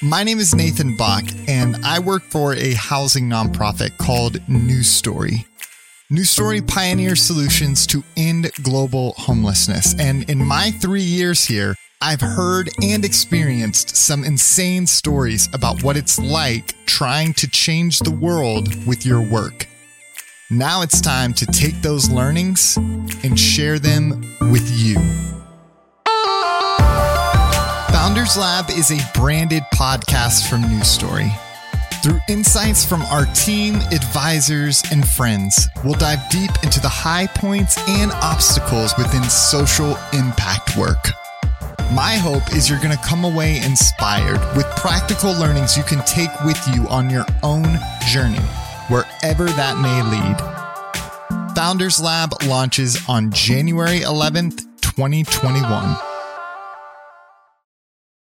My name is Nathan Bach, and I work for a housing nonprofit called New Story. New Story pioneers solutions to end global homelessness, and in my 3 years here, I've heard and experienced some insane stories about what it's like trying to change the world with your work. Now it's time to take those learnings and share them with you. Founders Lab is a branded podcast from New Story. Through insights from our team, advisors, and friends, we'll dive deep into the high points and obstacles within social impact work. My hope is you're going to come away inspired with practical learnings you can take with you on your own journey, wherever that may lead. Founders Lab launches on January 11th, 2021.